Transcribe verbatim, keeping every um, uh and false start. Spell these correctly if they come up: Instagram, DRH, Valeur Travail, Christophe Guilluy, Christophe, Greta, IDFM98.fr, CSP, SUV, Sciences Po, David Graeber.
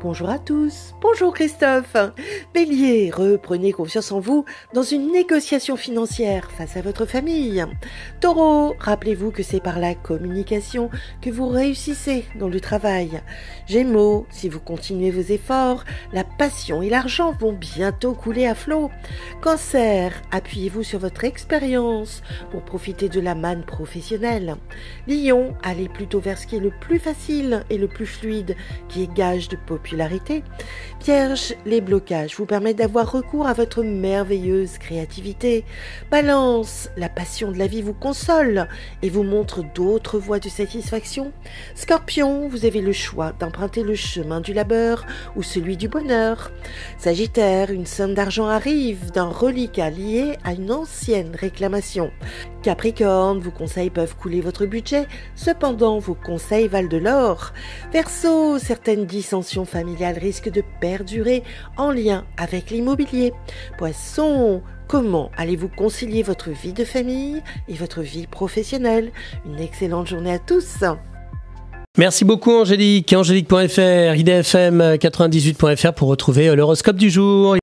Bonjour à tous, bonjour Christophe. Bélier, reprenez confiance en vous dans une négociation financière face à votre famille. Taureau, rappelez-vous que c'est par la communication que vous réussissez dans le travail. Gémeaux, si vous continuez vos efforts, la passion et l'argent vont bientôt couler à flot. Cancer, appuyez-vous sur votre expérience pour profiter de la manne professionnelle. Lion, allez plutôt vers ce qui est le plus facile et le plus fluide, qui est gage de popularité. Vierge, les blocages vous permettent d'avoir recours à votre merveilleuse créativité. Balance, la passion de la vie vous console et vous montre d'autres voies de satisfaction. Scorpion, vous avez le choix d'emprunter le chemin du labeur ou celui du bonheur. Sagittaire, une somme d'argent arrive d'un reliquat lié à une ancienne réclamation. Capricorne, vos conseils peuvent couler votre budget, cependant vos conseils valent de l'or. Verseau, certaines dissensions familiales risquent de perdurer en lien avec l'immobilier. Poisson, comment allez-vous concilier votre vie de famille et votre vie professionnelle? Une excellente journée à tous. Merci beaucoup Angélique, Angélique point F R, I D F M quatre-vingt-dix-huit point F R pour retrouver l'horoscope du jour.